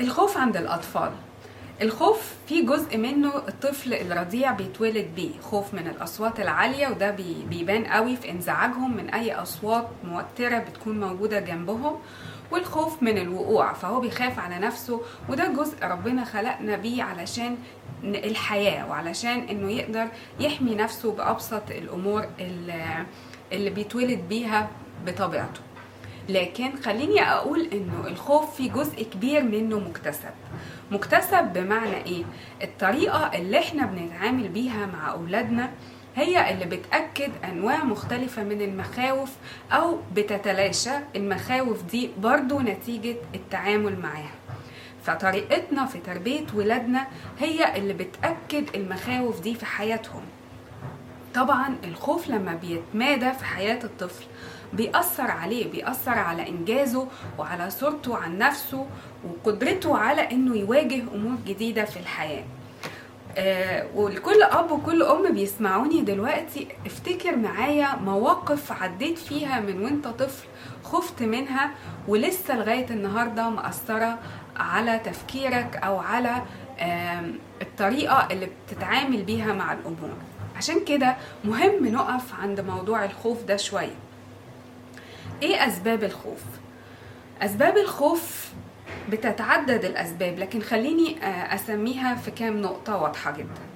الخوف عند الأطفال. الخوف في جزء منه الطفل الرضيع بيتولد بيه، خوف من الأصوات العالية، وده بيبان قوي في انزعاجهم من أي أصوات موترة بتكون موجودة جنبهم، والخوف من الوقوع، فهو بيخاف على نفسه، وده جزء ربنا خلقنا بيه علشان الحياة وعلشان انه يقدر يحمي نفسه بأبسط الأمور اللي بيتولد بيها بطبيعته. لكن خليني اقول انه الخوف في جزء كبير منه مكتسب. بمعنى ايه؟ الطريقة اللي احنا بنتعامل بيها مع اولادنا هي اللي بتأكد انواع مختلفة من المخاوف او بتتلاشى المخاوف دي برضو نتيجة التعامل معاها. فطريقتنا في تربية ولادنا هي اللي بتأكد المخاوف دي في حياتهم. طبعا الخوف لما بيتمادى في حياة الطفل بيأثر عليه، بيأثر على إنجازه وعلى صورته عن نفسه وقدرته على إنه يواجه أمور جديدة في الحياة. والكل أب وكل أم بيسمعوني دلوقتي، افتكر معايا مواقف عديت فيها من وانت طفل خفت منها ولسه لغاية النهاردة مأثرة على تفكيرك أو على الطريقة اللي بتتعامل بيها مع الأمور. عشان كده مهم نقف عند موضوع الخوف ده شوية. ايه اسباب الخوف؟ اسباب الخوف بتتعدد الاسباب، لكن خليني اسميها في كام نقطة واضحة جدا.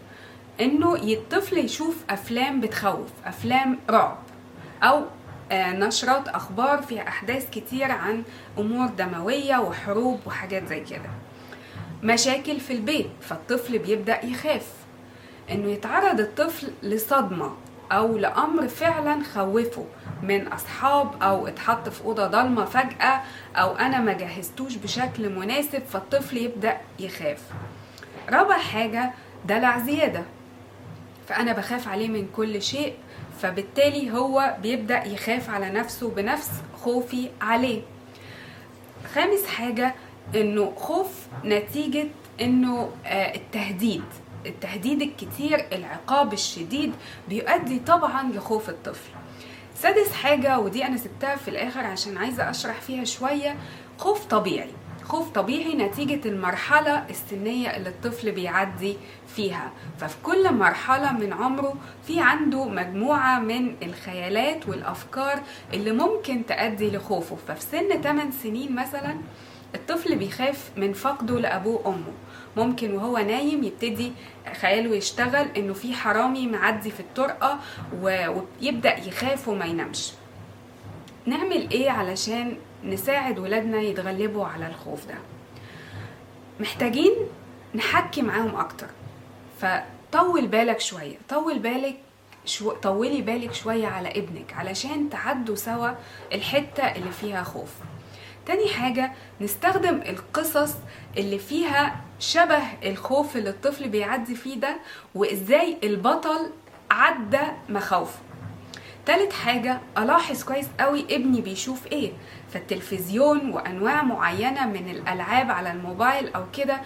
انه الطفل يشوف افلام بتخوف، افلام رعب او نشرات اخبار فيها احداث كتير عن امور دموية وحروب وحاجات زي كده. مشاكل في البيت فالطفل بيبدأ يخاف. انه يتعرض الطفل لصدمة او لامر فعلا خوفه من اصحاب، او اتحط في اوضه ضلمه فجاه، او انا ما جهزتوش بشكل مناسب فالطفل يبدا يخاف. رابع حاجه دلع زياده، فانا بخاف عليه من كل شيء فبالتالي هو بيبدا يخاف على نفسه بنفس خوفي عليه. خامس حاجه انه خوف نتيجه انه التهديد الكتير، العقاب الشديد بيؤدي طبعا لخوف الطفل. سادس حاجة، ودي أنا سبتها في الآخر عشان عايزة أشرح فيها شوية، خوف طبيعي نتيجة المرحلة السنية اللي الطفل بيعدي فيها. ففي كل مرحلة من عمره في عنده مجموعة من الخيالات والأفكار اللي ممكن تؤدي لخوفه. ففي سن 8 سنين مثلا الطفل بيخاف من فقده لأبوه وأمه، ممكن وهو نايم يبتدي خياله يشتغل انه في حرامي معدي في الطرقة ويبدأ يخاف وما ينامش. نعمل ايه علشان نساعد ولادنا يتغلبوا على الخوف ده؟ محتاجين نحكي معاهم اكتر، فطولي بالك شوية على ابنك علشان تعدوا سوا الحتة اللي فيها خوف. تاني حاجة نستخدم القصص اللي فيها شبه الخوف اللي الطفل بيعدي فيه ده وإزاي البطل عدى مخاوفه. تالت حاجة ألاحظ كويس قوي ابني بيشوف ايه، فالتلفزيون وأنواع معينة من الألعاب على الموبايل أو كده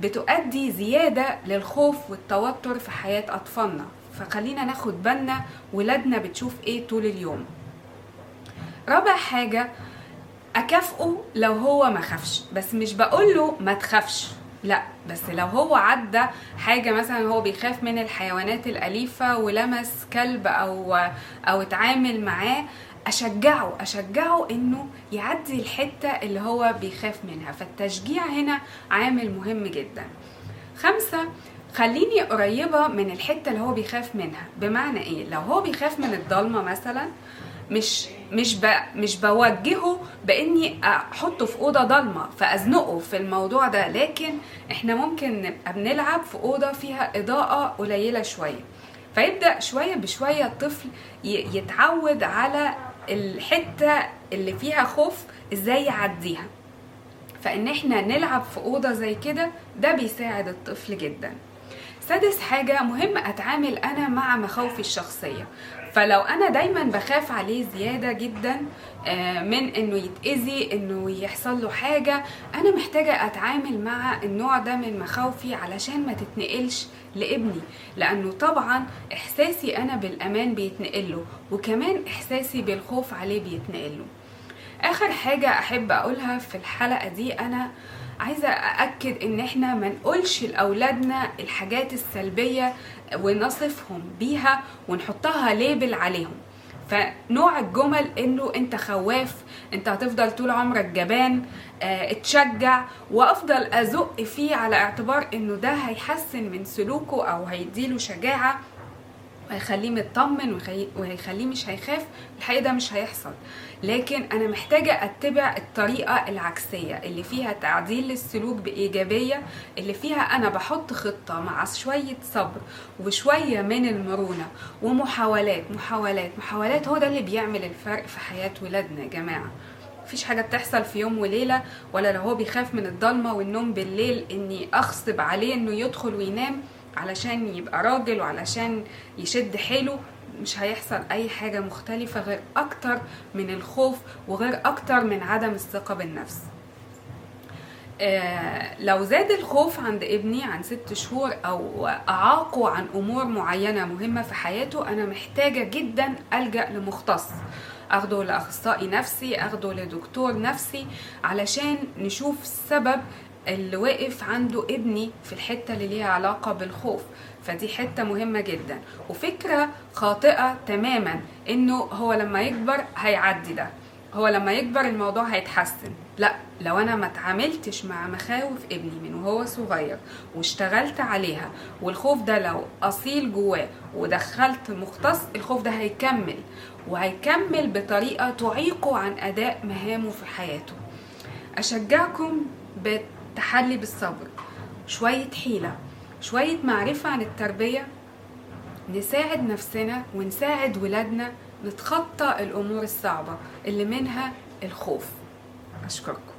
بتؤدي زيادة للخوف والتوتر في حياة أطفالنا، فخلينا ناخد بالنا ولادنا بتشوف ايه طول اليوم. رابع حاجة أكافئه لو هو ما خافش، بس مش بقوله ما تخافش، لا، بس لو هو عدى حاجة مثلا هو بيخاف من الحيوانات الأليفة ولمس كلب أو اتعامل معاه، أشجعه إنه يعدي الحتة اللي هو بيخاف منها، فالتشجيع هنا عامل مهم جدا. خمسة، خليني قريبة من الحتة اللي هو بيخاف منها. بمعنى إيه؟ لو هو بيخاف من الضلمة مثلا مش بوجهه باني احطه في اوضه ضلمه فازنقه في الموضوع ده، لكن احنا ممكن نبقى بنلعب في اوضه فيها اضاءه قليله شويه، فيبدا شويه بشويه الطفل يتعود على الحته اللي فيها خوف ازاي يعديها. فان احنا نلعب في اوضه زي كده ده بيساعد الطفل جدا. سادس حاجه مهم اتعامل انا مع مخاوفي الشخصيه، فلو انا دايما بخاف عليه زيادة جدا من انه يتأذي، انه يحصل له حاجة، انا محتاجة اتعامل مع النوع ده من مخاوفي علشان ما تتنقلش لابني، لانه طبعا احساسي انا بالامان بيتنقله وكمان احساسي بالخوف عليه بيتنقله. اخر حاجة احب اقولها في الحلقة دي، انا عايزة أأكد إن إحنا ما نقولش لأولادنا الحاجات السلبية ونصفهم بيها ونحطها ليبل عليهم. فنوع الجمل إنه أنت خواف، أنت هتفضل طول عمرك جبان، اتشجع، وأفضل أزق فيه على اعتبار إنه ده هيحسن من سلوكه أو هيديله شجاعة ويخليه مطمن ويخليه مش هيخاف. الحقيقة ده مش هيحصل، لكن انا محتاجة اتبع الطريقة العكسية اللي فيها تعديل للسلوك بإيجابية، اللي فيها انا بحط خطة مع شوية صبر وشوية من المرونة ومحاولات محاولات محاولات. هو ده اللي بيعمل الفرق في حياة ولادنا يا جماعة. مفيش حاجة بتحصل في يوم وليلة، ولا لو هو بيخاف من الضلمة والنوم بالليل اني اخصب عليه انه يدخل وينام علشان يبقى راجل وعلشان يشد حيله. مش هيحصل اي حاجة مختلفة غير اكتر من الخوف وغير اكتر من عدم الثقة بالنفس. لو زاد الخوف عند ابني عن 6 شهور او اعاقه عن امور معينة مهمة في حياته، انا محتاجة جدا ألجأ لمختص، اخده لاخصائي نفسي، اخده لدكتور نفسي علشان نشوف السبب اللي واقف عنده ابني في الحتة اللي ليها علاقة بالخوف. فدي حتة مهمة جدا وفكرة خاطئة تماما انه هو لما يكبر هيعدي ده، هو لما يكبر الموضوع هيتحسن. لا، لو انا ما اتعاملتش مع مخاوف ابني من وهو صغير واشتغلت عليها، والخوف ده لو اصيل جواه ودخلت مختص، الخوف ده هيكمل وهيكمل بطريقة تعيقه عن اداء مهامه في حياته. اشجعكم تحلي بالصبر، شوية حيلة، شوية معرفة عن التربية، نساعد نفسنا ونساعد ولادنا نتخطى الأمور الصعبة اللي منها الخوف. أشكركم.